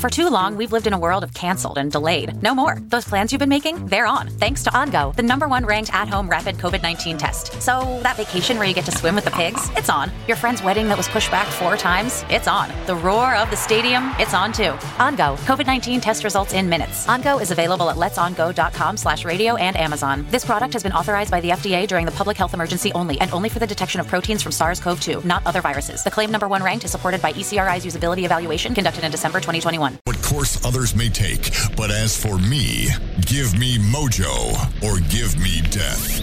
For too long, we've lived in a world of canceled and delayed. No more. Those plans you've been making, they're on, thanks to OnGo, the #1 ranked at-home rapid COVID-19 test. So that vacation where you get to swim with the pigs, it's on. Your friend's wedding that was pushed back 4 times, it's on. The roar of the stadium, it's on too. OnGo, COVID-19 test results in minutes. OnGo is available at letsongo.com/radio and Amazon. This product has been authorized by the FDA during the public health emergency only, and only for the detection of proteins from SARS-CoV-2, not other viruses. The claim #1 ranked is supported by ECRI's usability evaluation conducted in December 2021. What course others may take, but as for me, give me Mojo or give me death.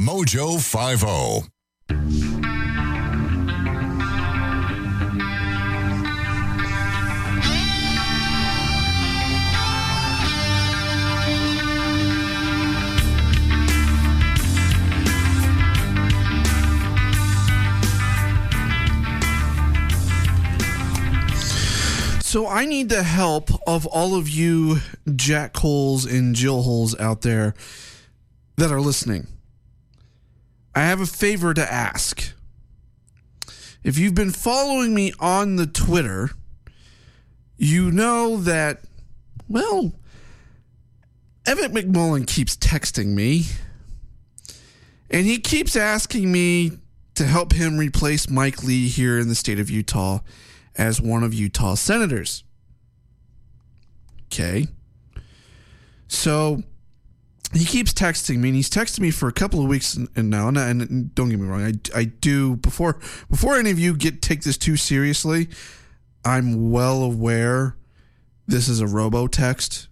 Mojo 50. So I need the help of all of you jackholes and jillholes out there that are listening. I have a favor to ask. If you've been following me on the Twitter, you know that, well, Evan McMullin keeps texting me. And he keeps asking me to help him replace Mike Lee here in the state of Utah as one of Utah's senators. Okay. So he keeps texting me, and he's texted me for a couple of weeks now. And don't get me wrong, I do, before any of you take this too seriously, I'm well aware this is a robo-text.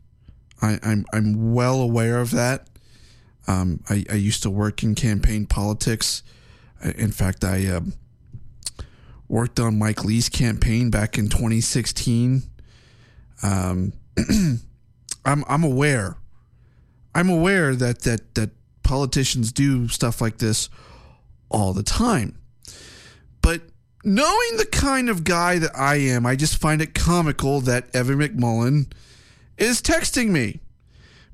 I'm well aware of that. I used to work in campaign politics. In fact, I worked on Mike Lee's campaign back in 2016. I'm aware that politicians do stuff like this all the time. But knowing the kind of guy that I am, I just find it comical that Evan McMullin is texting me,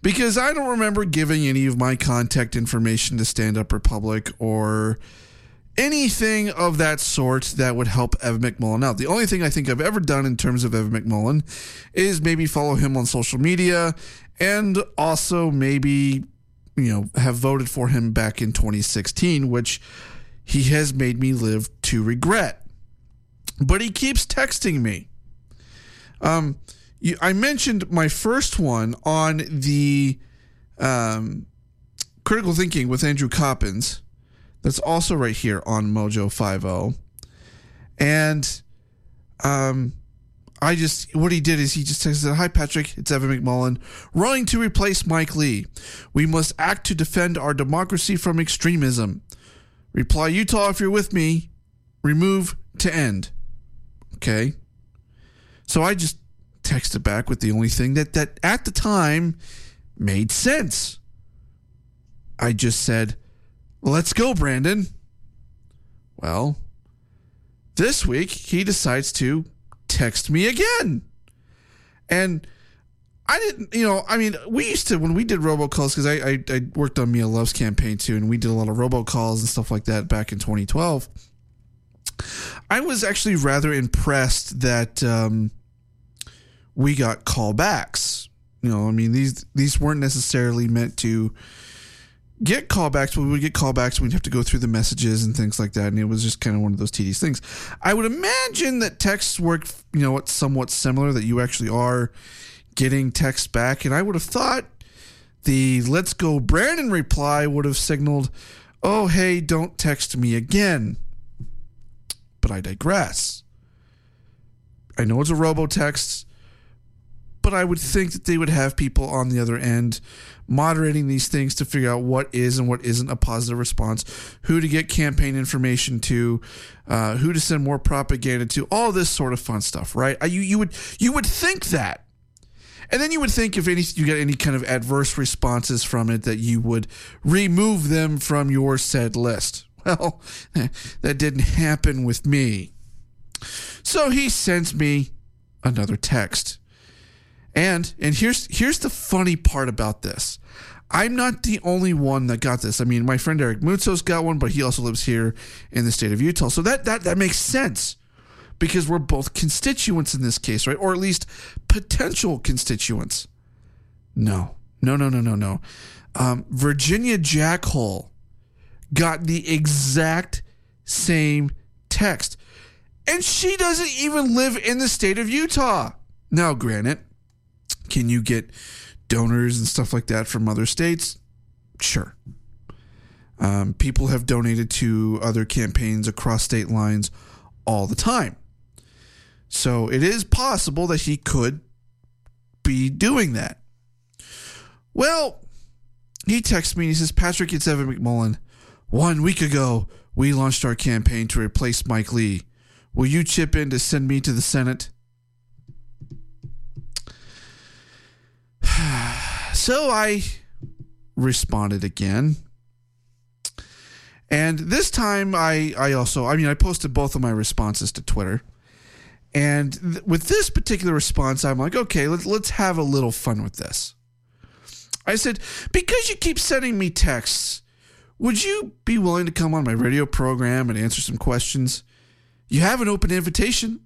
because I don't remember giving any of my contact information to Stand Up Republic or anything of that sort that would help Evan McMullin out. The only thing I think I've ever done in terms of Evan McMullin is maybe follow him on social media, and also maybe, have voted for him back in 2016, which he has made me live to regret. But he keeps texting me. I mentioned my first one on the Critical Thinking with Andrew Coppins. That's also right here on Mojo 50. And what he did is he just texted, "Hi, Patrick, it's Evan McMullin, running to replace Mike Lee. We must act to defend our democracy from extremism. Reply Utah if you're with me. Remove to end." Okay. So I just texted back with the only thing that at the time made sense. I just said, "Let's go, Brandon." Well, this week he decides to text me again. And I didn't, we used to, when we did robocalls, because I worked on Mia Love's campaign too, and we did a lot of robocalls and stuff like that back in 2012. I was actually rather impressed that we got callbacks. These weren't necessarily meant to get callbacks. We would get callbacks. We'd have to go through the messages and things like that, and it was just kind of one of those tedious things. I would imagine that texts work, it's somewhat similar, that you actually are getting texts back, and I would have thought the "Let's go, Brandon" reply would have signaled, "Oh, hey, don't text me again." But I digress. I know it's a robo text, but I would think that they would have people on the other end moderating these things to figure out what is and what isn't a positive response, who to get campaign information to, who to send more propaganda to, all this sort of fun stuff, right? You would think that. And then you would think if you get any kind of adverse responses from it that you would remove them from your said list. Well, that didn't happen with me. So he sends me another text. And here's the funny part about this. I'm not the only one that got this. I mean, my friend Eric Mutso's got one, but he also lives here in the state of Utah. So that makes sense, because we're both constituents in this case, right? Or at least potential constituents. No. Virginia Jackhole got the exact same text. And she doesn't even live in the state of Utah. Now, granted, can you get donors and stuff like that from other states? Sure. People have donated to other campaigns across state lines all the time. So it is possible that he could be doing that. Well, he texts me and he says, "Patrick, it's Evan McMullin. 1 week ago, we launched our campaign to replace Mike Lee. Will you chip in to send me to the Senate?" So I responded again. And this time I posted both of my responses to Twitter. And with this particular response, I'm like, okay, let's have a little fun with this. I said, "Because you keep sending me texts, would you be willing to come on my radio program and answer some questions? You have an open invitation.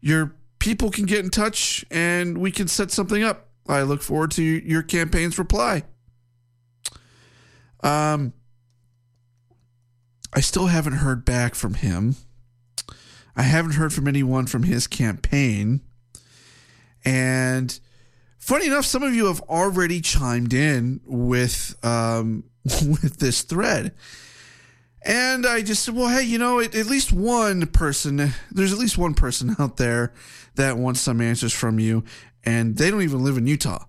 Your people can get in touch and we can set something up. I look forward to your campaign's reply." I still haven't heard back from him. I haven't heard from anyone from his campaign. And funny enough, some of you have already chimed in with this thread. And I just said, well, hey, there's at least one person out there that wants some answers from you, and they don't even live in Utah.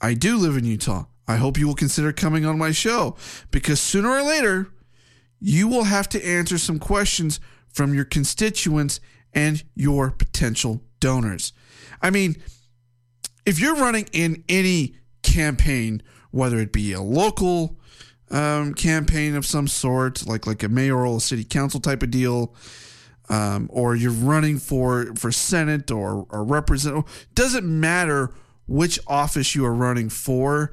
I do live in Utah. I hope you will consider coming on my show, because sooner or later, you will have to answer some questions from your constituents and your potential donors. I mean, if you're running in any campaign, whether it be a local campaign of some sort, like a mayoral, city council type of deal, or you're running for Senate or representative, doesn't matter which office you are running for,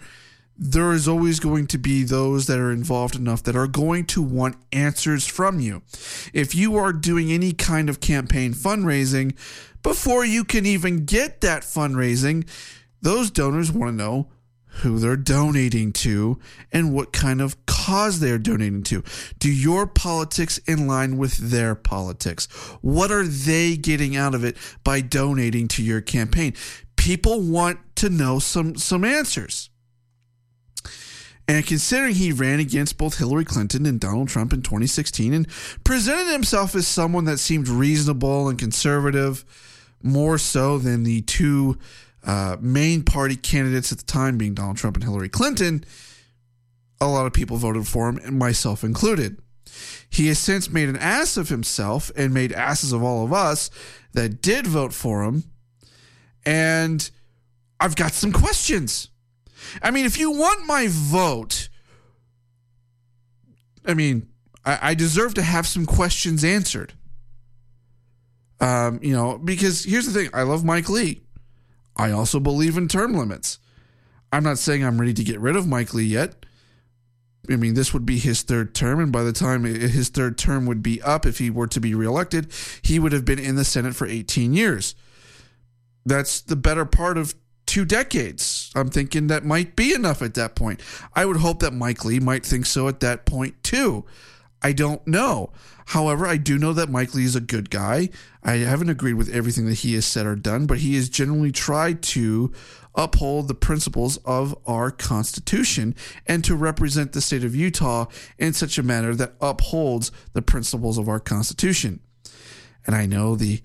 there is always going to be those that are involved enough that are going to want answers from you. If you are doing any kind of campaign fundraising, before you can even get that fundraising, those donors want to know who they're donating to and what kind of cause they're donating to. Do your politics in line with their politics? What are they getting out of it by donating to your campaign? People want to know some answers. And considering he ran against both Hillary Clinton and Donald Trump in 2016 and presented himself as someone that seemed reasonable and conservative, more so than the two main party candidates at the time being Donald Trump and Hillary Clinton, a lot of people voted for him, and myself included. He has since made an ass of himself and made asses of all of us that did vote for him. And I've got some questions. I mean, if you want my vote, I mean, I deserve to have some questions answered. Because here's the thing. I love Mike Lee. I also believe in term limits. I'm not saying I'm ready to get rid of Mike Lee yet. I mean, this would be his third term, and by the time his third term would be up, if he were to be reelected, he would have been in the Senate for 18 years. That's the better part of 2 decades. I'm thinking that might be enough at that point. I would hope that Mike Lee might think so at that point too. I don't know. However, I do know that Mike Lee is a good guy. I haven't agreed with everything that he has said or done, but he has generally tried to uphold the principles of our Constitution and to represent the state of Utah in such a manner that upholds the principles of our Constitution. And I know the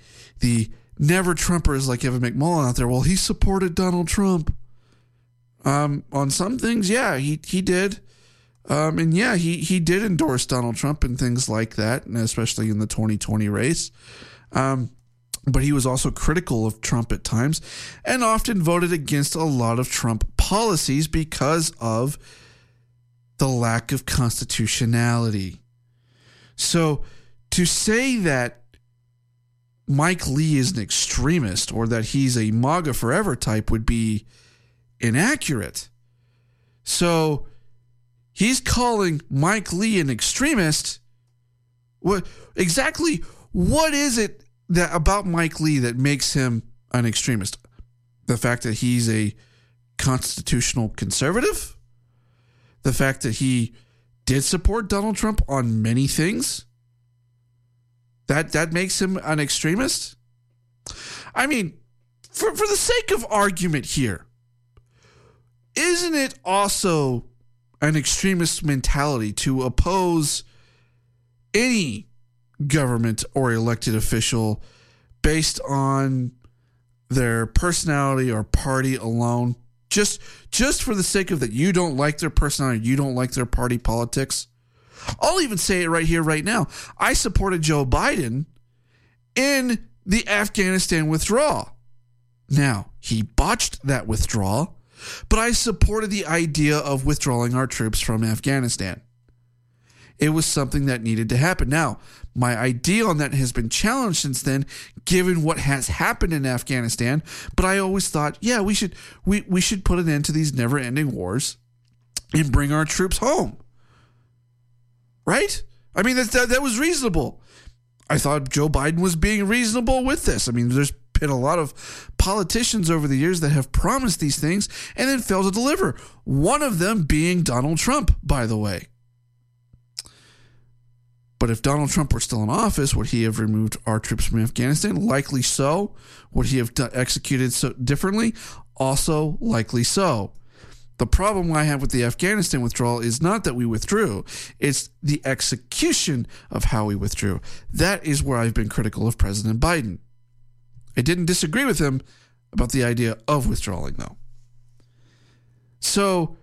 never Trumpers like Evan McMullin out there. Well, he supported Donald Trump. On some things, yeah, he did. And yeah, he did endorse Donald Trump and things like that, and especially in the 2020 race. But he was also critical of Trump at times and often voted against a lot of Trump policies because of the lack of constitutionality. So to say that Mike Lee is an extremist or that he's a MAGA forever type would be inaccurate. So he's calling Mike Lee an extremist. What is it that about Mike Lee that makes him an extremist? The fact that he's a constitutional conservative? The fact that he did support Donald Trump on many things? That makes him an extremist? I mean, for the sake of argument here, isn't it also an extremist mentality to oppose any government or elected official based on their personality or party alone? Just for the sake of that, you don't like their personality, you don't like their party politics. I'll even say it right here, right now. I supported Joe Biden in the Afghanistan withdrawal. Now, he botched that withdrawal, but I supported the idea of withdrawing our troops from Afghanistan. It was something that needed to happen. Now, my idea on that has been challenged since then, given what has happened in Afghanistan. But I always thought, yeah, we should put an end to these never-ending wars and bring our troops home. Right? I mean, that was reasonable. I thought Joe Biden was being reasonable with this. I mean, there's been a lot of politicians over the years that have promised these things and then failed to deliver. One of them being Donald Trump, by the way. But if Donald Trump were still in office, would he have removed our troops from Afghanistan? Likely so. Would he have executed so differently? Also likely so. The problem I have with the Afghanistan withdrawal is not that we withdrew. It's the execution of how we withdrew. That is where I've been critical of President Biden. I didn't disagree with him about the idea of withdrawing, though. So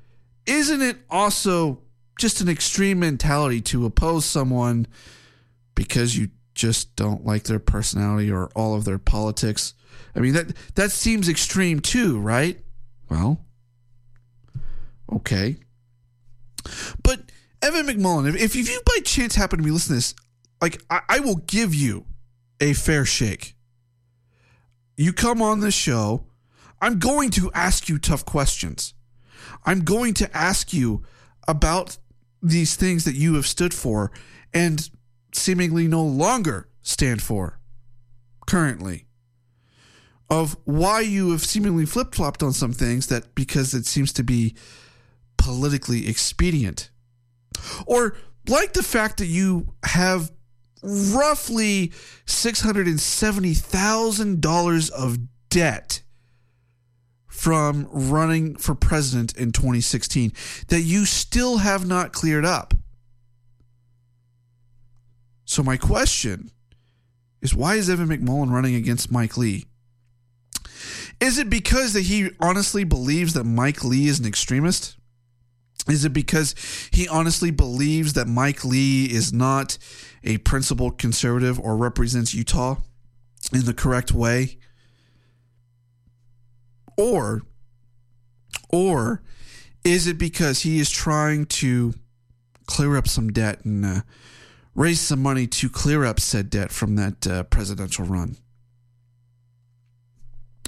isn't it also just an extreme mentality to oppose someone because you just don't like their personality or all of their politics? I mean, that seems extreme too, right? Well, okay. But Evan McMullin, if you by chance happen to be listening to this, like, I will give you a fair shake. You come on this show, I'm going to ask you tough questions. I'm going to ask you about these things that you have stood for and seemingly no longer stand for currently, of why you have seemingly flip-flopped on some things that because it seems to be politically expedient, or like the fact that you have roughly $670,000 of debt from running for president in 2016 that you still have not cleared up. So my question is, why is Evan McMullin running against Mike Lee? Is it because that he honestly believes that Mike Lee is an extremist? Is it because he honestly believes that Mike Lee is not a principled conservative or represents Utah in the correct way? Or is it because he is trying to clear up some debt and raise some money to clear up said debt from that presidential run?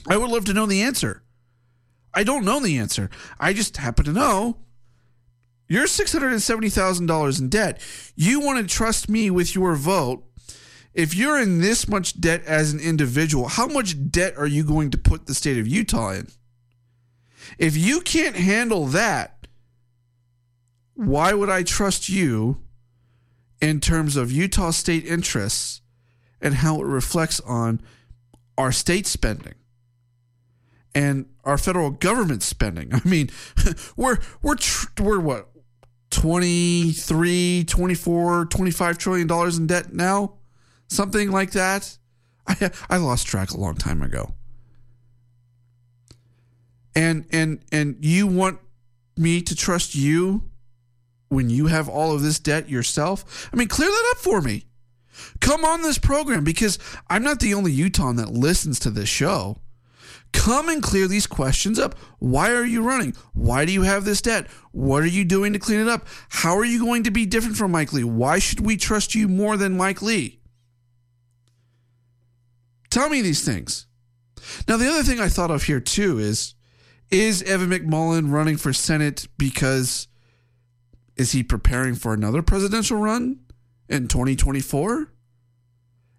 I would love to know the answer. I don't know the answer. I just happen to know you're $670,000 in debt. You want to trust me with your vote. If you're in this much debt as an individual, how much debt are you going to put the state of Utah in? If you can't handle that, why would I trust you in terms of Utah state interests and how it reflects on our state spending and our federal government spending? I mean, we're what, $23, $24, $25 trillion in debt now? Something like that. I lost track a long time ago. And you want me to trust you when you have all of this debt yourself? I mean, clear that up for me. Come on this program, because I'm not the only Utahn that listens to this show. Come and clear these questions up. Why are you running? Why do you have this debt? What are you doing to clean it up? How are you going to be different from Mike Lee? Why should we trust you more than Mike Lee? Tell me these things. Now, the other thing I thought of here, too, is Evan McMullin running for Senate because is he preparing for another presidential run in 2024?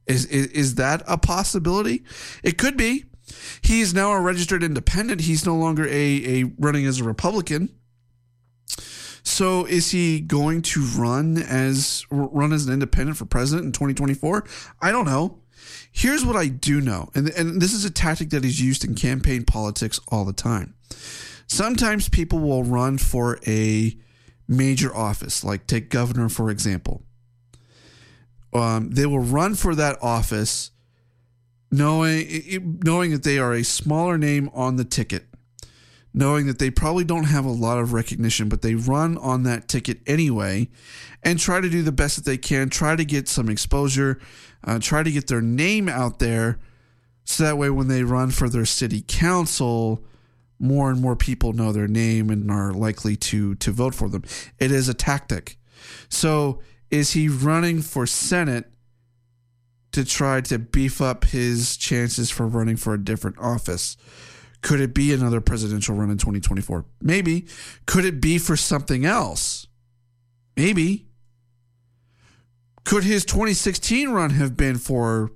Is that a possibility? It could be. He is now a registered independent. He's no longer a running as a Republican. So is he going to run as an independent for president in 2024? I don't know. Here's what I do know. And this is a tactic that is used in campaign politics all the time. Sometimes people will run for a major office, like take governor, for example. They will run for that office knowing that they are a smaller name on the ticket, knowing that they probably don't have a lot of recognition, but they run on that ticket anyway and try to do the best that they can, try to get some exposure, try to get their name out there, so that way when they run for their city council, more and more people know their name and are likely to vote for them. It is a tactic. So is he running for Senate to try to beef up his chances for running for a different office? Could it be another presidential run in 2024? Maybe. Could it be for something else? Maybe. Could his 2016 run have been for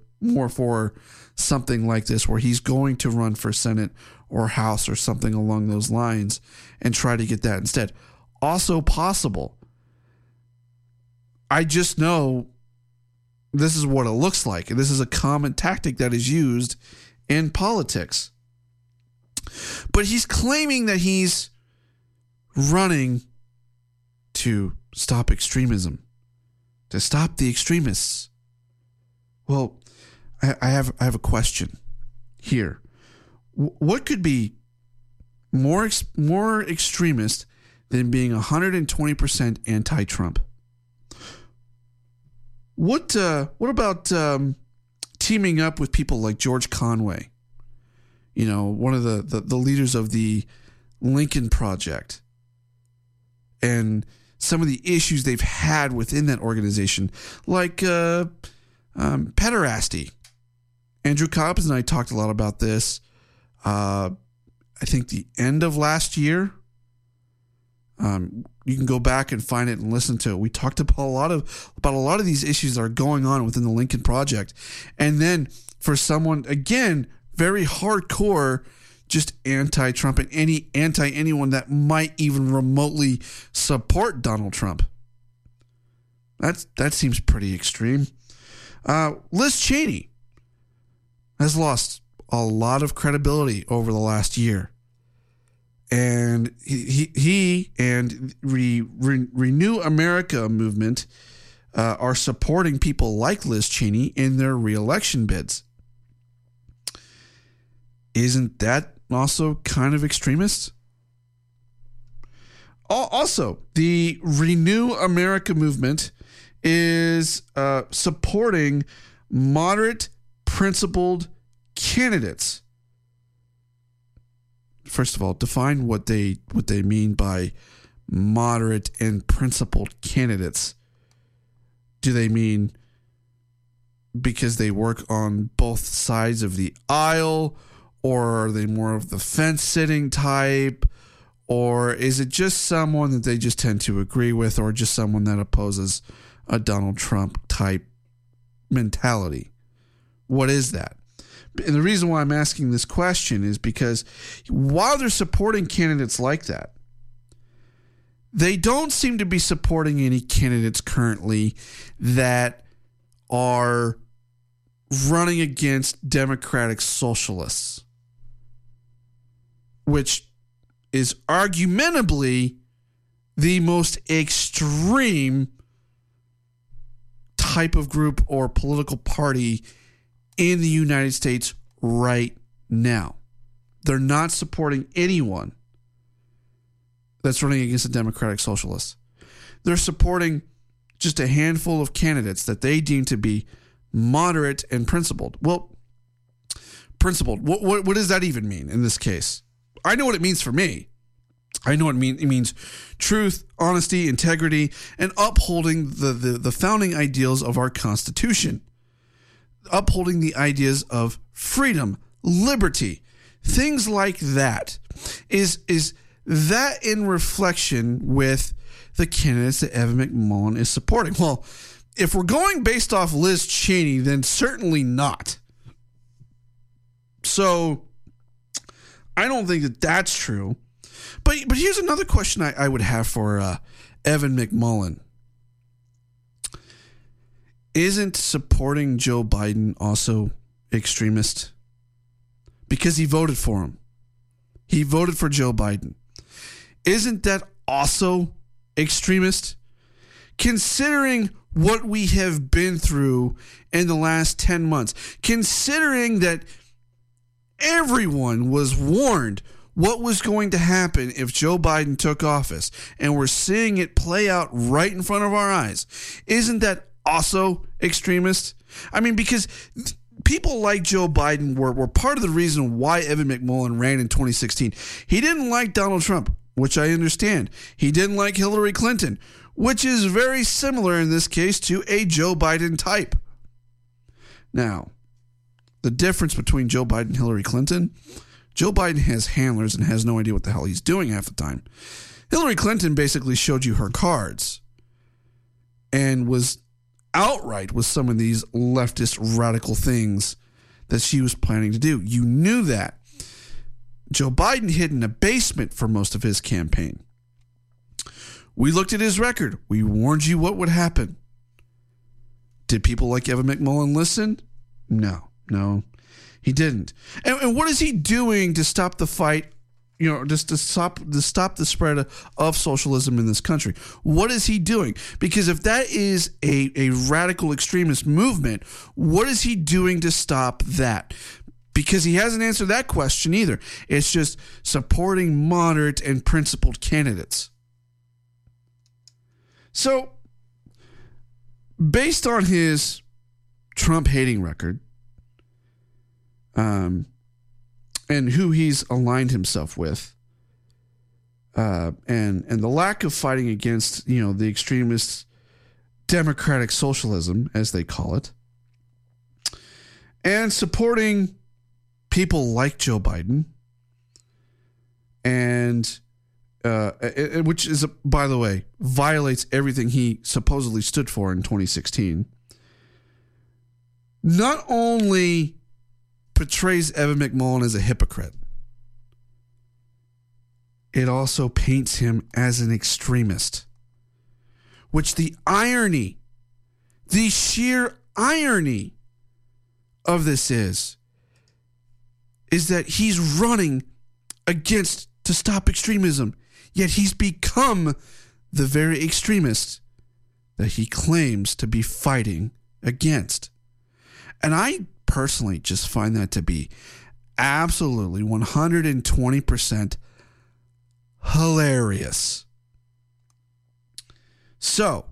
something like this, where he's going to run for Senate or House or something along those lines and try to get that instead? Also possible. I just know this is what it looks like. And this is a common tactic that is used in politics. But he's claiming that he's running to stop extremism, to stop the extremists. Well, I have a question here. What could be more extremist than being 120% anti-Trump? What about teaming up with people like George Conway, you know, one of the leaders of the Lincoln Project, and some of the issues they've had within that organization, like pederasty. Andrew Coppins and I talked a lot about this, I think the end of last year. You can go back and find it and listen to it. We talked about a lot of these issues that are going on within the Lincoln Project. And then for someone, again, very hardcore, just anti-Trump and anti anyone that might even remotely support Donald Trump. That seems pretty extreme. Liz Cheney has lost a lot of credibility over the last year. And he and the Renew America movement are supporting people like Liz Cheney in their reelection bids. Isn't that also kind of extremist? Also, the Renew America movement is supporting moderate, principled candidates. First of all, define what they mean by moderate and principled candidates. Do they mean because they work on both sides of the aisle, or are they more of the fence sitting type, or is it just someone that they just tend to agree with, or just someone that opposes a Donald Trump type mentality? What is that? And the reason why I'm asking this question is because while they're supporting candidates like that, they don't seem to be supporting any candidates currently that are running against democratic socialists, which is argumentably the most extreme type of group or political party in the United States right now. They're not supporting anyone that's running against a democratic socialist. They're supporting just a handful of candidates that they deem to be moderate and principled. Well, principled, what does that even mean in this case? I know what it means for me. I know it means truth, honesty, integrity, and upholding the founding ideals of our Constitution. Upholding the ideas of freedom, liberty, things like that. Is that in reflection with the candidates that Evan McMullin is supporting? Well, if we're going based off Liz Cheney, then certainly not. So I don't think that that's true. But here's another question I would have for Evan McMullin. Isn't supporting Joe Biden also extremist? Because he voted for him. He voted for Joe Biden. Isn't that also extremist? Considering what we have been through in the last 10 months, considering that everyone was warned what was going to happen if Joe Biden took office, and we're seeing it play out right in front of our eyes, isn't that also extremist? I mean, because people like Joe Biden were part of the reason why Evan McMullin ran in 2016. He didn't like Donald Trump, which I understand. He didn't like Hillary Clinton, which is very similar in this case to a Joe Biden type. Now, the difference between Joe Biden and Hillary Clinton, Joe Biden has handlers and has no idea what the hell he's doing half the time. Hillary Clinton basically showed you her cards and was outright with some of these leftist radical things that she was planning to do. You knew that. Joe Biden hid in a basement for most of his campaign. We looked at his record. We warned you what would happen. Did people like Evan McMullin listen? No. He didn't. And what is he doing to stop the fight, you know, just to stop the spread of socialism in this country? What is he doing? Because if that is a radical extremist movement, what is he doing to stop that? Because he hasn't answered that question either. It's just supporting moderate and principled candidates. So, based on his Trump-hating record, and who he's aligned himself with, and the lack of fighting against, you know, the extremist democratic socialism, as they call it, and supporting people like Joe Biden, and which is, by the way, violates everything he supposedly stood for in 2016. Not only portrays Evan McMullin as a hypocrite, it also paints him as an extremist, which the irony, the sheer irony of this is that he's running against to stop extremism, yet he's become the very extremist that he claims to be fighting against. And I personally just find that to be absolutely 120% hilarious. So,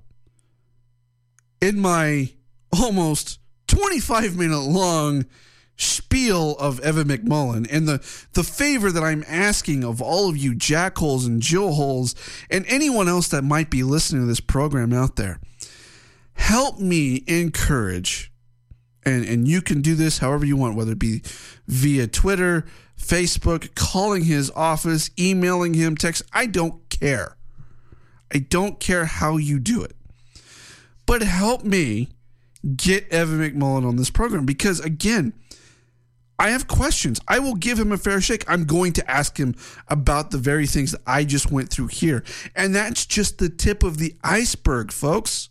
in my almost 25-minute long spiel of Evan McMullin and the favor that I'm asking of all of you jackholes and jewelholes and anyone else that might be listening to this program out there, help me encourage. And you can do this however you want, whether it be via Twitter, Facebook, calling his office, emailing him, text. I don't care. I don't care how you do it. But help me get Evan McMullin on this program because, again, I have questions. I will give him a fair shake. I'm going to ask him about the very things that I just went through here. And that's just the tip of the iceberg, folks.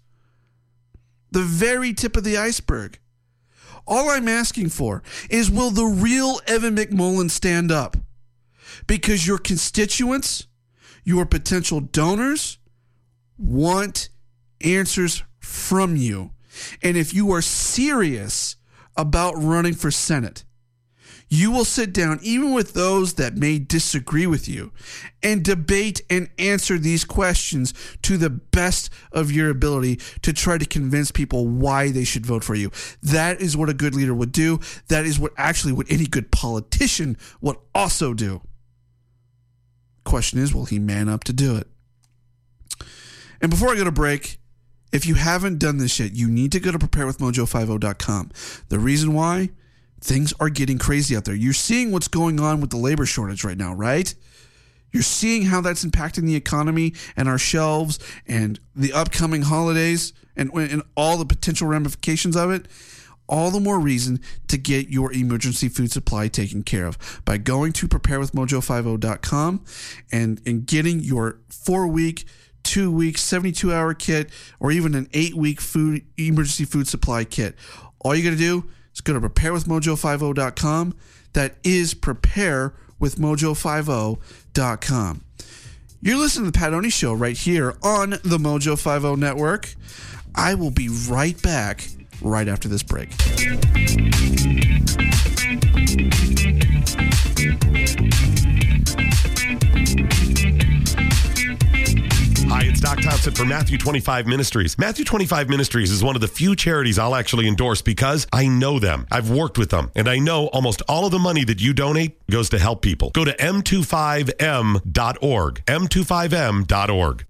The very tip of the iceberg. All I'm asking for is, will the real Evan McMullin stand up? Because your constituents, your potential donors want answers from you. And if you are serious about running for Senate. You will sit down even with those that may disagree with you and debate and answer these questions to the best of your ability to try to convince people why they should vote for you. That is what a good leader would do. That is what actually what any good politician would also do. Question is, will he man up to do it? And before I go to break, if you haven't done this yet, you need to go to preparewithmojo50.com. The reason why? Things are getting crazy out there. You're seeing what's going on with the labor shortage right now, right? You're seeing how that's impacting the economy and our shelves and the upcoming holidays and all the potential ramifications of it. All the more reason to get your emergency food supply taken care of by going to preparewithmojo50.com and getting your 4-week, 2-week, 72-hour kit or even an 8-week food emergency food supply kit. All you got to do, let's go to preparewithmojo50.com. That is preparewithmojo50.com. You're listening to the Pat Oney Show right here on the Mojo 50 Network. I will be right back right after this break. Hi, it's Doc Thompson for Matthew 25 Ministries. Matthew 25 Ministries is one of the few charities I'll actually endorse because I know them. I've worked with them, and I know almost all of the money that you donate goes to help people. Go to m25m.org, m25m.org.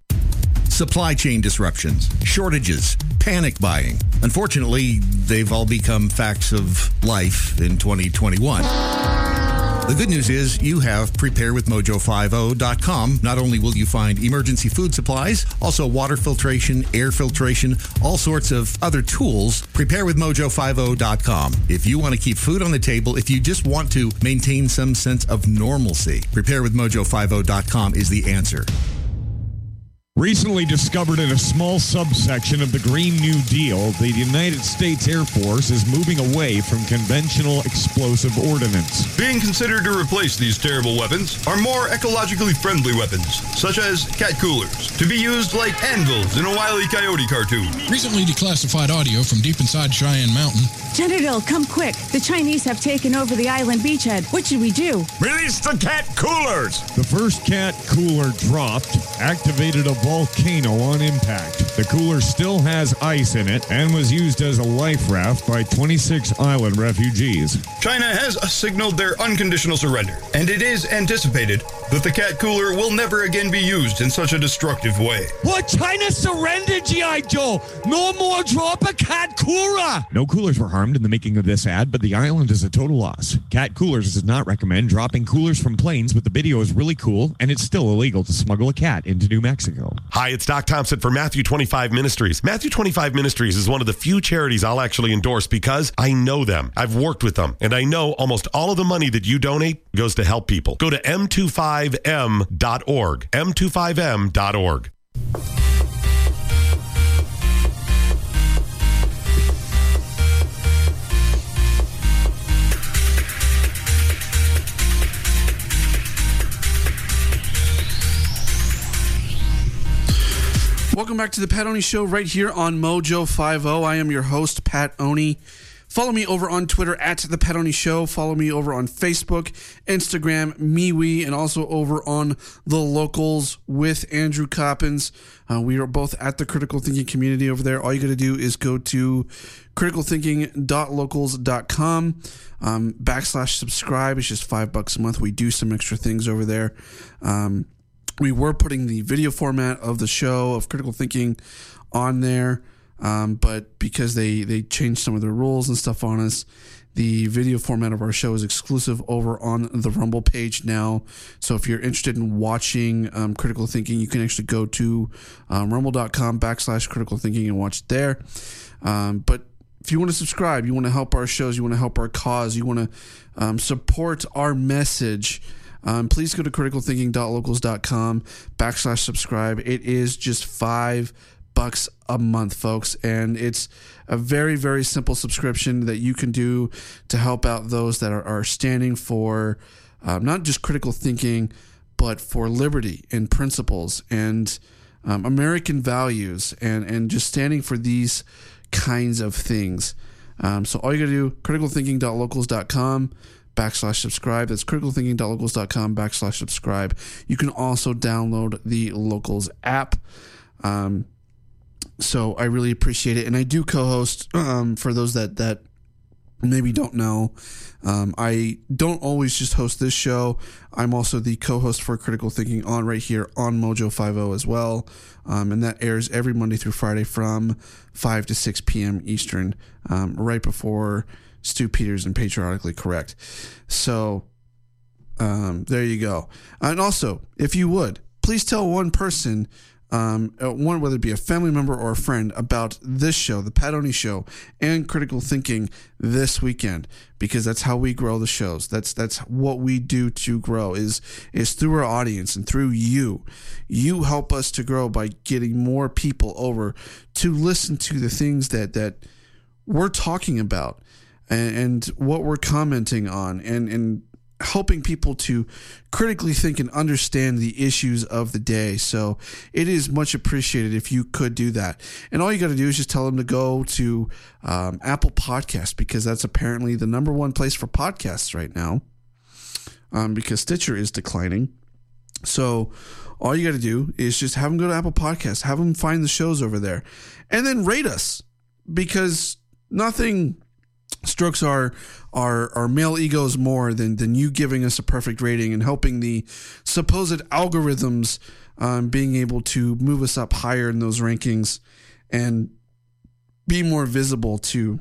Supply chain disruptions, shortages, panic buying. Unfortunately, they've all become facts of life in 2021. The good news is you have preparewithmojo50.com. Not only will you find emergency food supplies, also water filtration, air filtration, all sorts of other tools. Preparewithmojo50.com. If you want to keep food on the table, if you just want to maintain some sense of normalcy, preparewithmojo50.com is the answer. Recently discovered in a small subsection of the Green New Deal, the United States Air Force is moving away from conventional explosive ordnance. Being considered to replace these terrible weapons are more ecologically friendly weapons, such as cat coolers, to be used like anvils in a Wile E. Coyote cartoon. Recently declassified audio from deep inside Cheyenne Mountain. General, come quick. The Chinese have taken over the island beachhead. What should we do? Release the cat coolers! The first cat cooler dropped, activated a volcano on impact. The cooler still has ice in it and was used as a life raft by 26 island refugees. China has signaled their unconditional surrender, and it is anticipated that the cat cooler will never again be used in such a destructive way. What? China surrendered, G.I. Joe! No more drop a cat cooler! No coolers were harmed in the making of this ad, but the island is a total loss. Cat Coolers does not recommend dropping coolers from planes, but the video is really cool, and it's still illegal to smuggle a cat into New Mexico. Hi, it's Doc Thompson for Matthew 25 Ministries. Matthew 25 Ministries is one of the few charities I'll actually endorse because I know them. I've worked with them, and I know almost all of the money that you donate goes to help people. Go to m25m.org, m25m.org. Welcome back to the Pat Oney Show right here on Mojo 50. I am your host, Pat Oney. Follow me over on Twitter at The Pat Oney Show. Follow me over on Facebook, Instagram, MeWe, and also over on The Locals with Andrew Coppins. We are both at the Critical Thinking community over there. All you got to do is go to criticalthinking.locals.com /subscribe. It's just $5 a month. We do some extra things over there. We were putting the video format of the show of Critical Thinking on there, but because they changed some of their rules and stuff on us, the video format of our show is exclusive over on the Rumble page now. So if you're interested in watching Critical Thinking, you can actually go to rumble.com /Critical Thinking and watch it there. But if you want to subscribe, you want to help our shows, you want to help our cause, you want to support our message, please go to criticalthinking.locals.com /subscribe. It is just $5 a month, folks. And it's a very, very simple subscription that you can do to help out those that are standing for not just critical thinking, but for liberty and principles and American values and just standing for these kinds of things. So all you got to do, criticalthinking.locals.com/subscribe. That's criticalthinking.locals.com/subscribe. You can also download the Locals app. So I really appreciate it. And I do co-host, for those that maybe don't know, I don't always just host this show. I'm also the co-host for Critical Thinking on right here on Mojo 50 as well. And that airs every Monday through Friday from 5 to 6 p.m. Eastern, right before Stu Peters and Patriotically Correct. So there you go. And also, if you would, please tell one person, one, whether it be a family member or a friend, about this show, the Padoni Show, and Critical Thinking this weekend, because that's how we grow the shows. That's what we do to grow is through our audience and through you. You help us to grow by getting more people over to listen to the things that we're talking about and what we're commenting on and helping people to critically think and understand the issues of the day. So it is much appreciated if you could do that. And all you got to do is just tell them to go to Apple Podcasts, because that's apparently the number one place for podcasts right now, because Stitcher is declining. So all you got to do is just have them go to Apple Podcasts, have them find the shows over there, and then rate us, because nothing strokes our male egos more than you giving us a perfect rating and helping the supposed algorithms being able to move us up higher in those rankings and be more visible to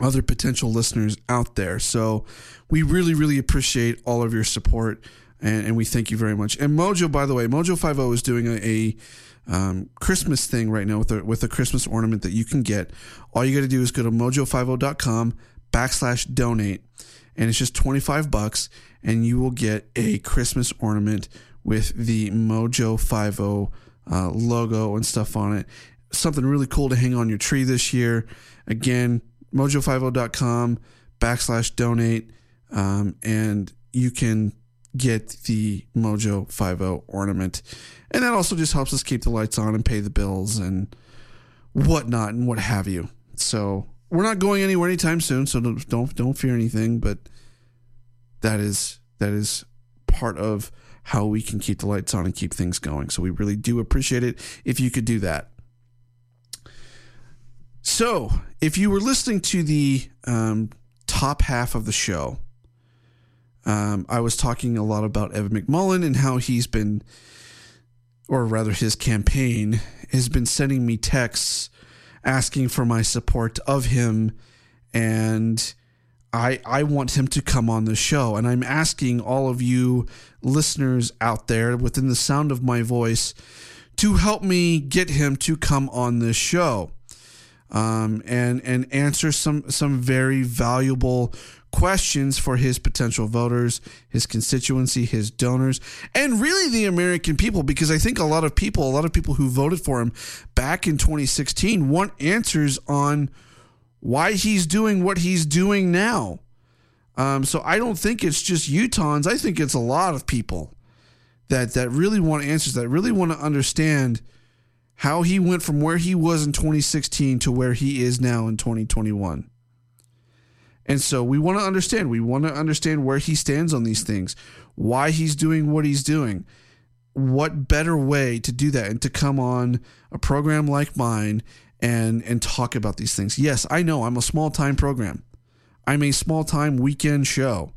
other potential listeners out there. So we really, really appreciate all of your support, and we thank you very much. And Mojo, by the way, Mojo 50 is doing a Christmas thing right now with a Christmas ornament that you can get. All you got to do is go to mojo50.com/donate, and it's just $25, and you will get a Christmas ornament with the Mojo 50 logo and stuff on it. Something really cool to hang on your tree this year. Again, mojo50.com/donate, and you can get the Mojo 50 ornament. And that also just helps us keep the lights on and pay the bills and whatnot and what have you. So we're not going anywhere anytime soon, so don't fear anything, but that is part of how we can keep the lights on and keep things going. So we really do appreciate it if you could do that. So if you were listening to the top half of the show, I was talking a lot about Evan McMullin and how he's been, or rather his campaign has been sending me texts asking for my support of him. And I want him to come on the show. And I'm asking all of you listeners out there within the sound of my voice to help me get him to come on the show, and answer some very valuable questions for his potential voters, his constituency, his donors, and really the American people, because I think a lot of people who voted for him back in 2016 want answers on why he's doing what he's doing now. So I don't think it's just Utahns. I think it's a lot of people that really want answers, that really want to understand how he went from where he was in 2016 to where he is now in 2021. And so we want to understand. We want to understand where he stands on these things, why he's doing what he's doing. What better way to do that and to come on a program like mine and talk about these things? Yes, I know I'm a small-time program. I'm a small-time weekend show.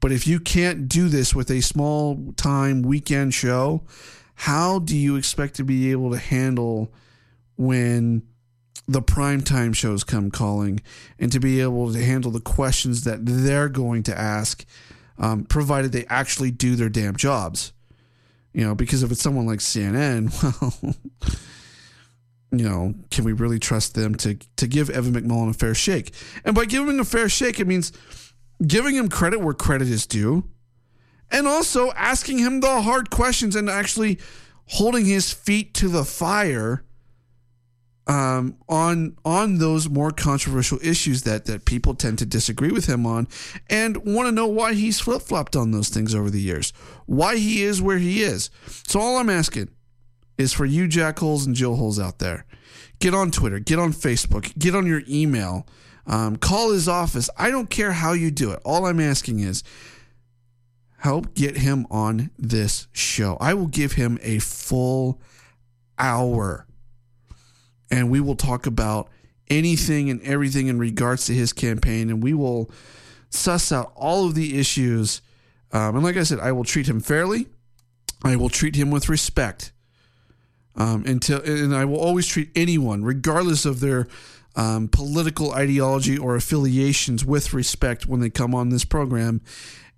But if you can't do this with a small-time weekend show, how do you expect to be able to handle when the primetime shows come calling, and to be able to handle the questions that they're going to ask, provided they actually do their damn jobs, because if it's someone like CNN, well, can we really trust them to give Evan McMullin a fair shake? And by giving him a fair shake, it means giving him credit where credit is due, and also asking him the hard questions and actually holding his feet to the fire on those more controversial issues that people tend to disagree with him on and want to know why he's flip-flopped on those things over the years, why he is where he is. So all I'm asking is for you jackholes and jillholes out there, get on Twitter, get on Facebook, get on your email, Call his office. I don't care how you do it. All I'm asking is help get him on this show. I will give him a full hour, and we will talk about anything and everything in regards to his campaign, and we will suss out all of the issues. And like I said, I will treat him fairly. I will treat him with respect. And I will always treat anyone, regardless of their political ideology or affiliations, with respect when they come on this program,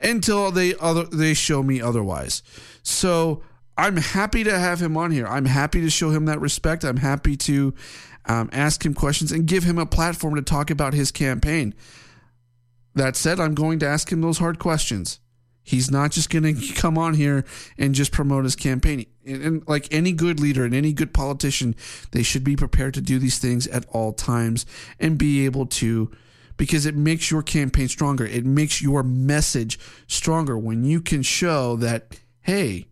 until they show me otherwise. So I'm happy to have him on here. I'm happy to show him that respect. I'm happy to ask him questions and give him a platform to talk about his campaign. That said, I'm going to ask him those hard questions. He's not just going to come on here and just promote his campaign. And like any good leader and any good politician, they should be prepared to do these things at all times and be able to, because it makes your campaign stronger. It makes your message stronger when you can show that, hey,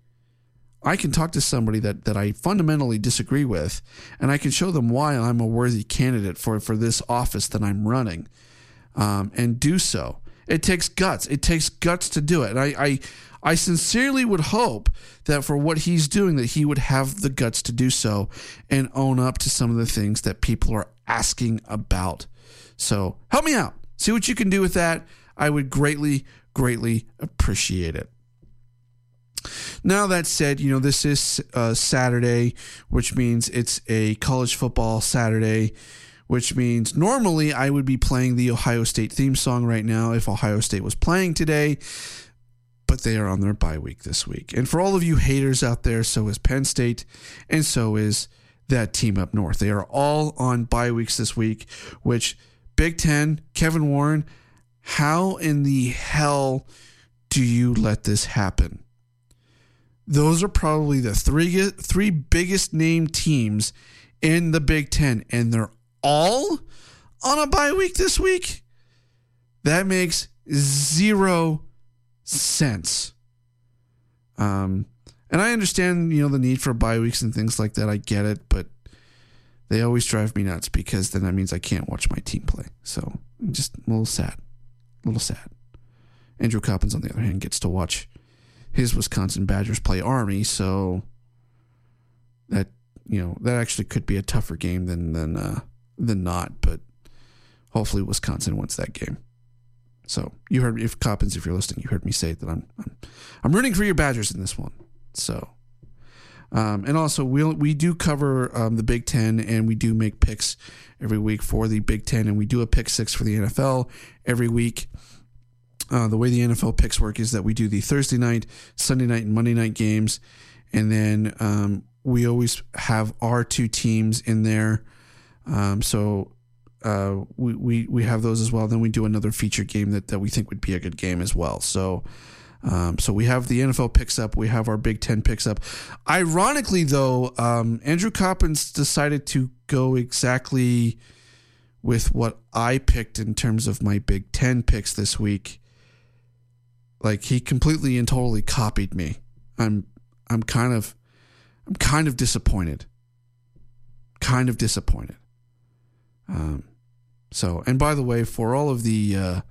I can talk to somebody that I fundamentally disagree with, and I can show them why I'm a worthy candidate for this office that I'm running, and do so. It takes guts. It takes guts to do it. And I sincerely would hope that for what he's doing, that he would have the guts to do so and own up to some of the things that people are asking about. So help me out. See what you can do with that. I would greatly, greatly appreciate it. Now, that said, you know, this is Saturday, which means it's a college football Saturday, which means normally I would be playing the Ohio State theme song right now if Ohio State was playing today, but they are on their bye week this week. And for all of you haters out there, so is Penn State, and so is that team up north. They are all on bye weeks this week, which Big Ten, Kevin Warren, how in the hell do you let this happen? Those are probably the three biggest name teams in the Big Ten, and they're all on a bye week this week? That makes 0 sense. And I understand, you know, the need for bye weeks and things like that. I get it, but they always drive me nuts because then that means I can't watch my team play. So I'm just a little sad. Andrew Coppins, on the other hand, gets to watch his Wisconsin Badgers play Army, so that, you know, that actually could be a tougher game than not, but hopefully Wisconsin wins that game. So you heard me, if Coppins, if you're listening, you heard me say that I'm rooting for your Badgers in this one. So, and also we do cover the Big Ten, and we do make picks every week for the Big Ten, and we do a pick six for the NFL every week. The way the NFL picks work is that we do the Thursday night, Sunday night, and Monday night games, and then we always have our two teams in there. So we have those as well. Then we do another feature game that we think would be a good game as well. So we have the NFL picks up. We have our Big Ten picks up. Ironically, though, Andrew Coppins decided to go exactly with what I picked in terms of my Big Ten picks this week. Like, he completely and totally copied me. I'm kind of disappointed. So, and by the way, for all of the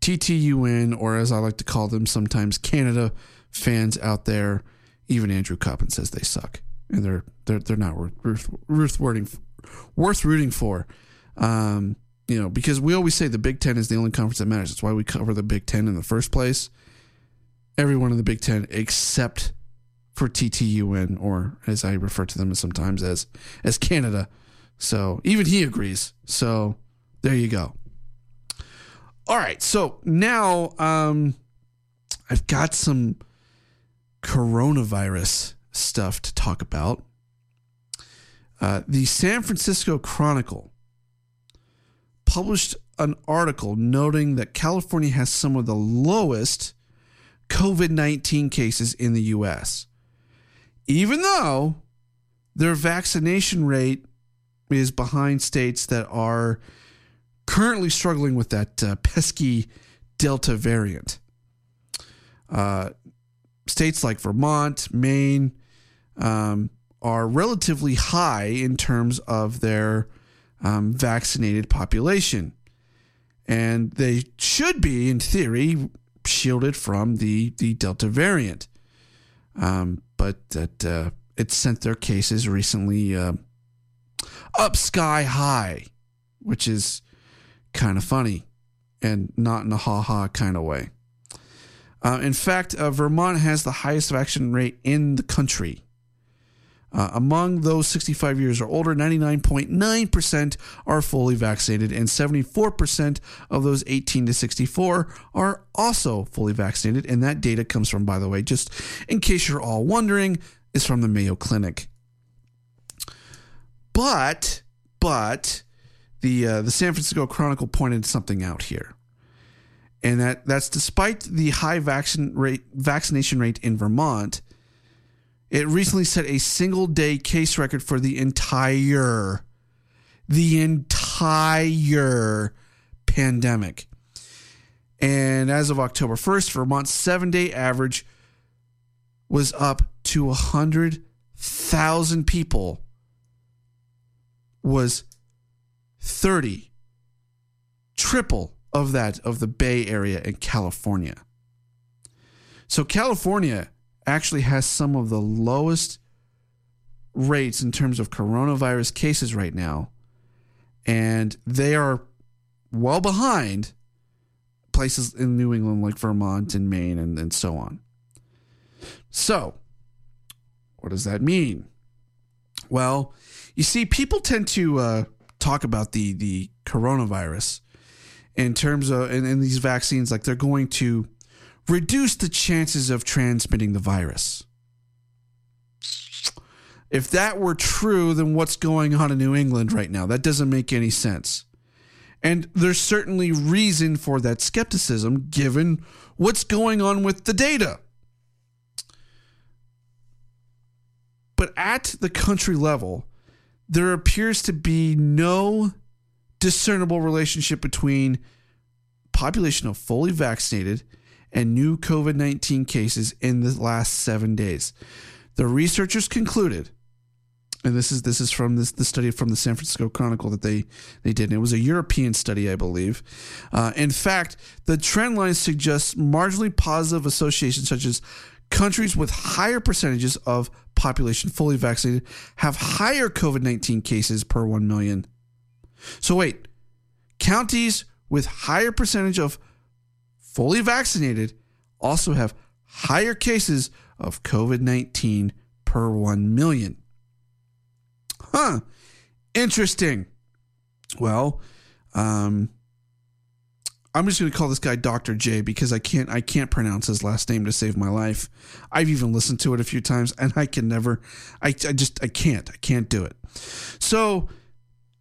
TTUN, or as I like to call them sometimes, Canada fans out there, even Andrew Coppins says they suck, and they're not worth rooting for. You know, because we always say the Big Ten is the only conference that matters. That's why we cover the Big Ten in the first place. Everyone in the Big Ten except for TTUN, or as I refer to them sometimes as Canada. So even he agrees. So there you go. All right. So now I've got some coronavirus stuff to talk about. The San Francisco Chronicle published an article noting that California has some of the lowest COVID-19 cases in the U.S., even though their vaccination rate is behind states that are currently struggling with that pesky Delta variant. States like Vermont, Maine, are relatively high in terms of their vaccinated population. And they should be, in theory, shielded from the Delta variant. But that it sent their cases recently up sky high, which is kind of funny and not in a ha-ha kind of way. In fact, Vermont has the highest vaccination rate in the country. Among those 65 years or older, 99.9% are fully vaccinated, and 74% of those 18 to 64 are also fully vaccinated. And that data comes from, by the way, just in case you're all wondering, is from the Mayo Clinic. But the San Francisco Chronicle pointed something out here, and that's despite the high vaccination rate in Vermont. It recently set a single-day case record for the entire pandemic. And as of October 1st, Vermont's seven-day average was up to 100,000 people, was 30, triple of that of the Bay Area and California. So California actually has some of the lowest rates in terms of coronavirus cases right now. And they are well behind places in New England like Vermont and Maine and so on. So, what does that mean? Well, you see, people tend to talk about the coronavirus in terms of, and these vaccines, like they're going to reduce the chances of transmitting the virus. If that were true, then what's going on in New England right now? That doesn't make any sense. And there's certainly reason for that skepticism given what's going on with the data. But at the country level, there appears to be no discernible relationship between population of fully vaccinated and new COVID-19 cases in the last 7 days. The researchers concluded, and this is from the study from the San Francisco Chronicle that they did, and it was a European study, I believe. In fact, the trend line suggests marginally positive associations such as countries with higher percentages of population fully vaccinated have higher COVID-19 cases per 1 million. So wait, counties with higher percentage of fully vaccinated also have higher cases of COVID-19 per 1 million. Huh. Interesting. Well, I'm just going to call this guy Dr. J because I can't pronounce his last name to save my life. I've even listened to it a few times and I can never, I can't do it. So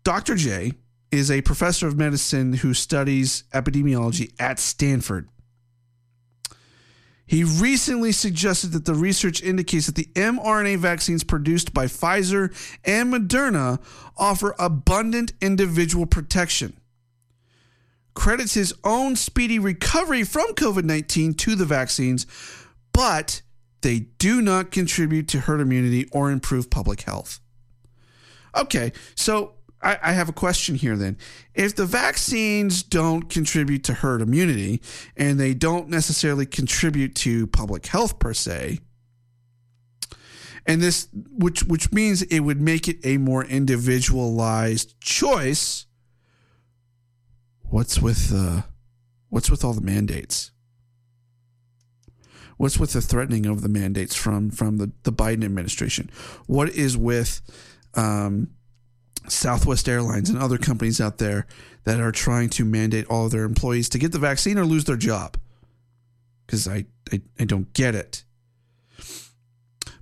Dr. J is a professor of medicine who studies epidemiology at Stanford. He recently suggested that the research indicates that the mRNA vaccines produced by Pfizer and Moderna offer abundant individual protection. Credits his own speedy recovery from COVID-19 to the vaccines, but they do not contribute to herd immunity or improve public health. Okay, so I have a question here then. If the vaccines don't contribute to herd immunity and they don't necessarily contribute to public health per se, and this which means it would make it a more individualized choice, what's with all the mandates? What's with the threatening of the mandates from the Biden administration? What is with Southwest Airlines and other companies out there that are trying to mandate all of their employees to get the vaccine or lose their job? Because I don't get it.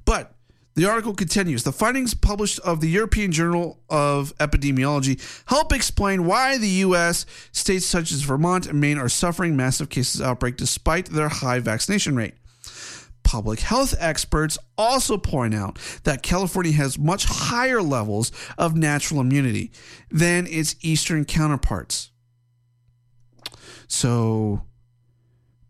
But the article continues. The findings published of the European Journal of Epidemiology help explain why the U.S. states such as Vermont and Maine are suffering massive cases outbreak despite their high vaccination rate. Public health experts also point out that California has much higher levels of natural immunity than its eastern counterparts. So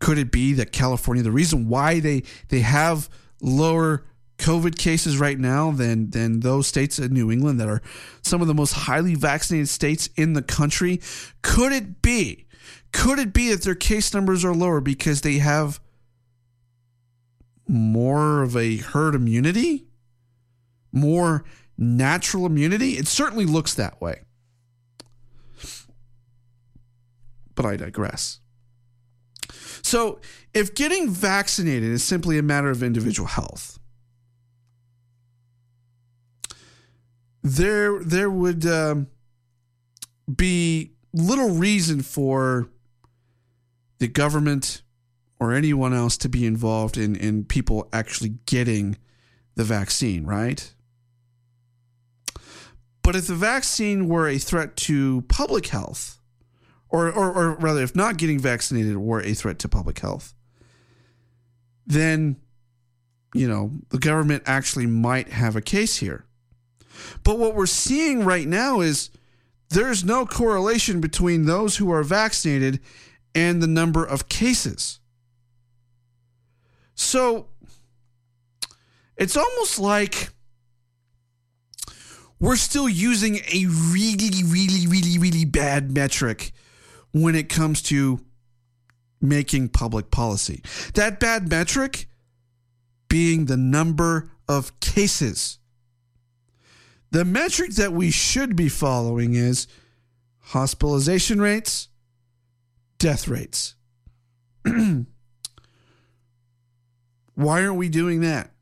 could it be that California, the reason why they have lower COVID cases right now than those states in New England that are some of the most highly vaccinated states in the country? Could it be? Could it be that their case numbers are lower because they have more of a herd immunity? More natural immunity? It certainly looks that way. But I digress. So if getting vaccinated is simply a matter of individual health, there would be little reason for the government or anyone else to be involved in people actually getting the vaccine, right? But if the vaccine were a threat to public health, or rather, if not getting vaccinated were a threat to public health, then, you know, the government actually might have a case here. But what we're seeing right now is there's no correlation between those who are vaccinated and the number of cases. So it's almost like we're still using a really bad metric when it comes to making public policy. That bad metric being the number of cases. The metric that we should be following is hospitalization rates, death rates. Why aren't we doing that?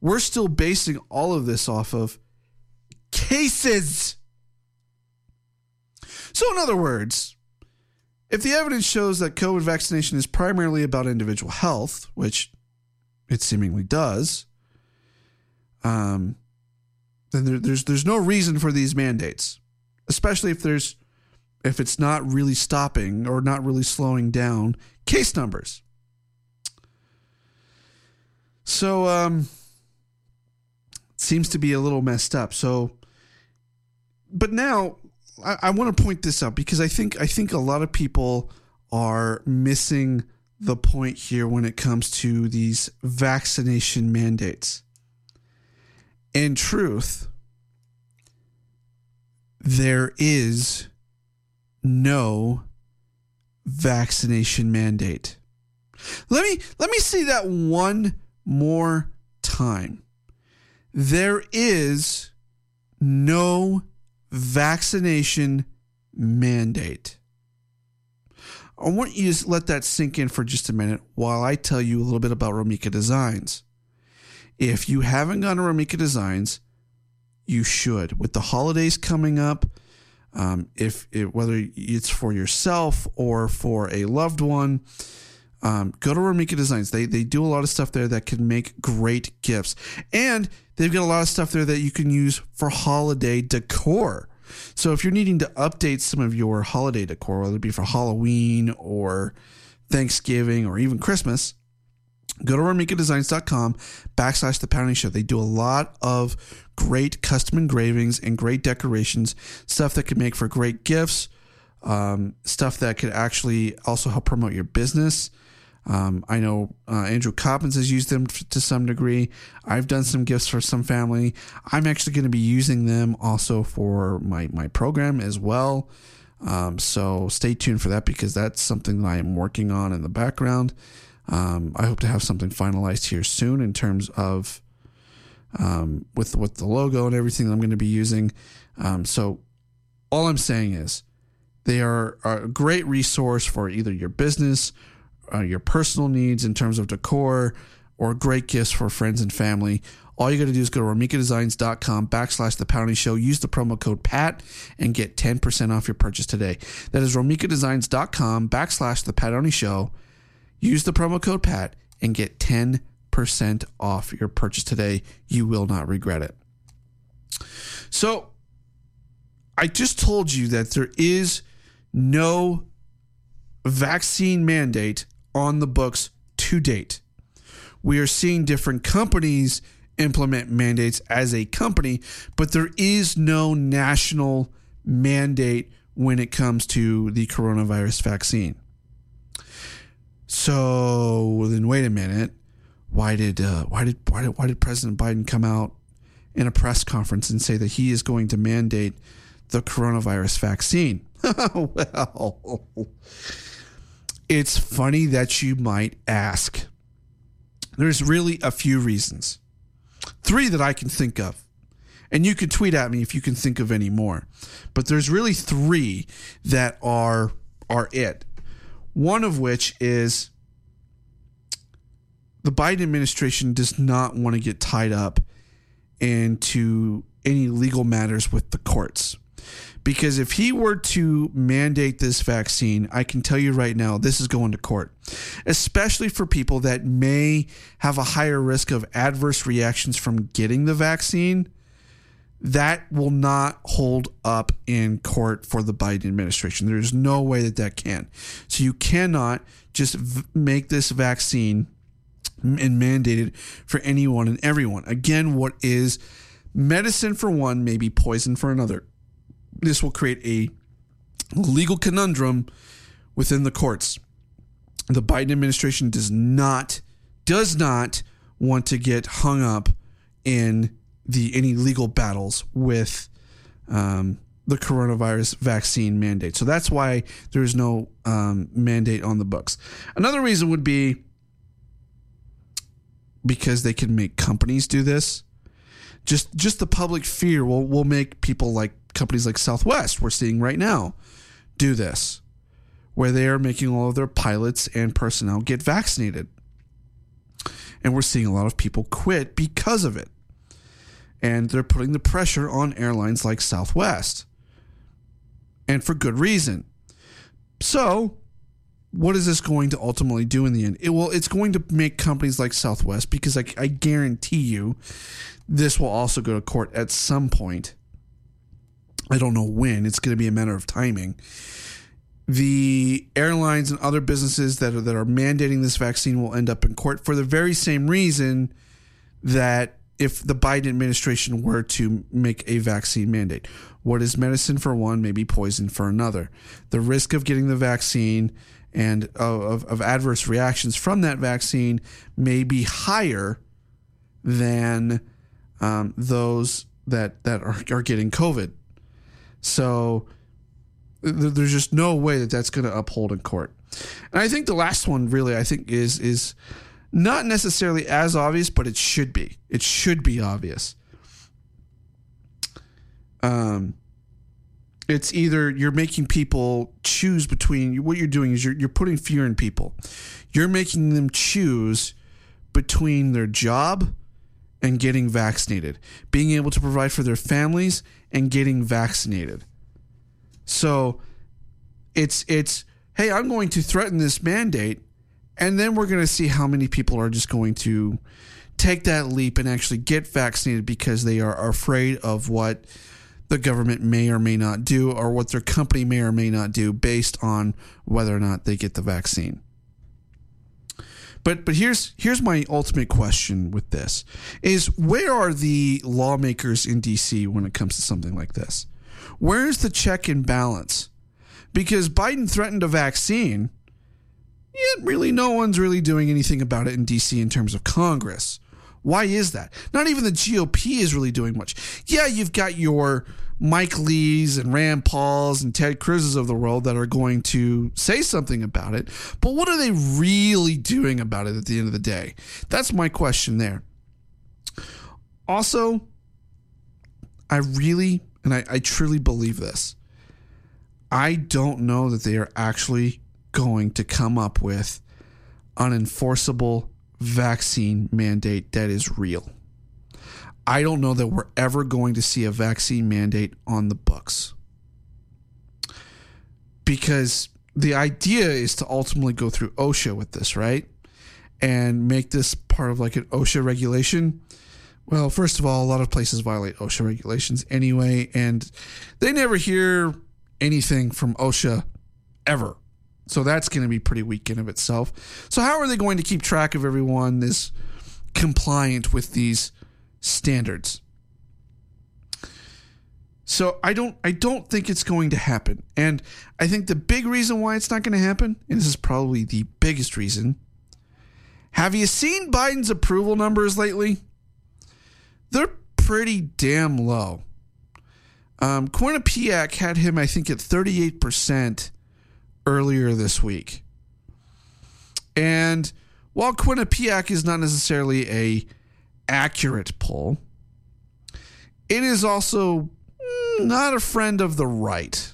We're still basing all of this off of cases. So in other words, if the evidence shows that COVID vaccination is primarily about individual health, which it seemingly does, then there's no reason for these mandates, especially if it's not really stopping or not really slowing down case numbers. So it seems to be a little messed up. So, but now I want to point this out because I think a lot of people are missing the point here when it comes to these vaccination mandates. In truth, there is no vaccination mandate. Let me see that one more time. There is no vaccination mandate. I want you to let that sink in for just a minute while I tell you a little bit about Romaka Designs. If you haven't gone to Romaka Designs, you should. With the holidays coming up, whether it's for yourself or for a loved one, go to Romaka Designs. They do a lot of stuff there that can make great gifts. And they've got a lot of stuff there that you can use for holiday decor. So if you're needing to update some of your holiday decor, whether it be for Halloween or Thanksgiving or even Christmas, go to RomakaDesigns.com/The Pounding Show. They do a lot of great custom engravings and great decorations, stuff that can make for great gifts, stuff that could actually also help promote your business. I know Andrew Coppins has used them to some degree. I've done some gifts for some family. I'm actually going to be using them also for my program as well. So stay tuned for that because that's something that I am working on in the background. I hope to have something finalized here soon in terms of with the logo and everything that I'm going to be using. So all I'm saying is they are a great resource for either your business, your personal needs in terms of decor, or great gifts for friends and family. All you got to do is go to RomakaDesigns.com/The Pounding Show. Use the promo code PAT and get 10% off your purchase today. That is RomakaDesigns.com/The Pounding Show. Use the promo code PAT and get 10% off your purchase today. You will not regret it. So I just told you that there is no vaccine mandate on the books to date. We are seeing different companies implement mandates as a company, but there is no national mandate when it comes to the coronavirus vaccine. So then wait a minute. why did President Biden come out in a press conference and say that he is going to mandate the coronavirus vaccine? Well, it's funny that you might ask. There's really a few reasons. Three that I can think of. And you can tweet at me if you can think of any more. But there's really three that are it. One of which is the Biden administration does not want to get tied up into any legal matters with the courts. Because if he were to mandate this vaccine, I can tell you right now, this is going to court, especially for people that may have a higher risk of adverse reactions from getting the vaccine. That will not hold up in court for the Biden administration. There's no way that that can. So you cannot just make this vaccine and mandate it for anyone and everyone. Again, what is medicine for one may be poison for another. This will create a legal conundrum within the courts. The Biden administration does not want to get hung up in any legal battles with the coronavirus vaccine mandate. So that's why there's no mandate on the books. Another reason would be because they can make companies do this. Just the public fear will make people like companies like Southwest, we're seeing right now, do this, where they are making all of their pilots and personnel get vaccinated. And we're seeing a lot of people quit because of it. And they're putting the pressure on airlines like Southwest. And for good reason. So what is this going to ultimately do in the end? It's going to make companies like Southwest, because I guarantee you this will also go to court at some point. I don't know when. It's going to be a matter of timing. The airlines and other businesses that are mandating this vaccine will end up in court for the very same reason that if the Biden administration were to make a vaccine mandate. What is medicine for one may be poison for another. The risk of getting the vaccine and of adverse reactions from that vaccine may be higher than those that are getting COVID. So there's just no way that's going to uphold in court. And I think the last one really is not necessarily as obvious, but it should be. It should be obvious. It's either you're making people choose between, what you're doing is you're putting fear in people. You're making them choose between their job and getting vaccinated, being able to provide for their families and getting vaccinated. So it's hey, I'm going to threaten this mandate, and then we're going to see how many people are just going to take that leap and actually get vaccinated because they are afraid of what the government may or may not do or what their company may or may not do based on whether or not they get the vaccine. But here's my ultimate question with this is, where are the lawmakers in D.C. when it comes to something like this? Where is the check and balance? Because Biden threatened a vaccine, yet really no one's really doing anything about it in D.C. in terms of Congress. Why is that? Not even the GOP is really doing much. Yeah, you've got your Mike Lees and Rand Pauls and Ted Cruz's of the world that are going to say something about it. But what are they really doing about it at the end of the day? That's my question there. Also, I really, and I truly believe this, I don't know that they are actually going to come up with an enforceable vaccine mandate that is real. I don't know that we're ever going to see a vaccine mandate on the books, because the idea is to ultimately go through OSHA with this, right? And make this part of like an OSHA regulation. Well, first of all, a lot of places violate OSHA regulations anyway, and they never hear anything from OSHA ever. So that's going to be pretty weak in of itself. So how are they going to keep track of everyone that's compliant with these standards? So I don't think it's going to happen. And I think the big reason why it's not going to happen, and this is probably the biggest reason, Have you seen Biden's approval numbers lately? They're pretty damn low. Quinnipiac had him, I think, at 38% earlier this week. And while Quinnipiac is not necessarily a accurate poll, it is also not a friend of the right.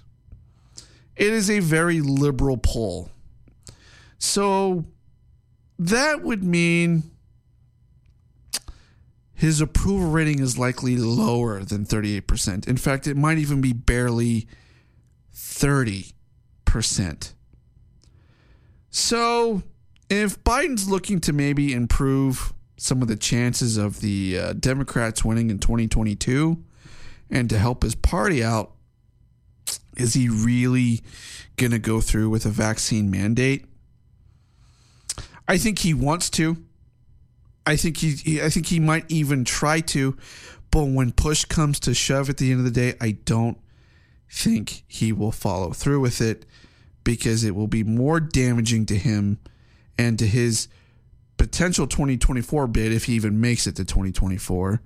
It is a very liberal poll. So that would mean his approval rating is likely lower than 38%. In fact, it might even be barely 30%. So if Biden's looking to maybe improve some of the chances of the Democrats winning in 2022 and to help his party out, is he really going to go through with a vaccine mandate? I think he wants to. I think he might even try to, but when push comes to shove at the end of the day, I don't think he will follow through with it because it will be more damaging to him and to his potential 2024 bid, if he even makes it to 2024.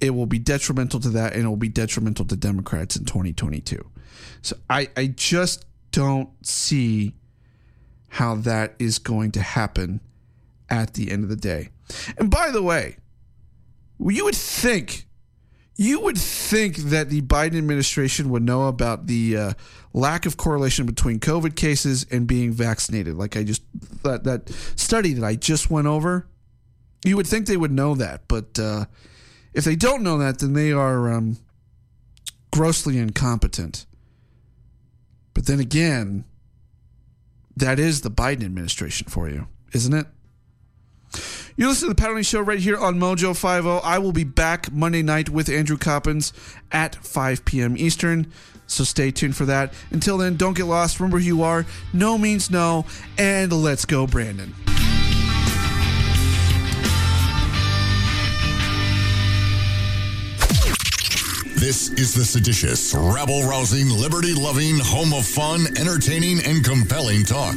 It will be detrimental to that, and it will be detrimental to Democrats in 2022. So I just don't see how that is going to happen at the end of the day. And by the way, you would think that the Biden administration would know about the lack of correlation between COVID cases and being vaccinated. Like that study that I just went over, you would think they would know that. But if they don't know that, then they are grossly incompetent. But then again, that is the Biden administration for you, isn't it? You listen to The Patterning Show right here on Mojo 50. I will be back Monday night with Andrew Coppins at 5 p.m. Eastern, so stay tuned for that. Until then, don't get lost. Remember who you are. No means no, and let's go, Brandon. This is the seditious, rabble-rousing, liberty-loving, home of fun, entertaining, and compelling talk.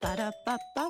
Ba-da-ba-ba.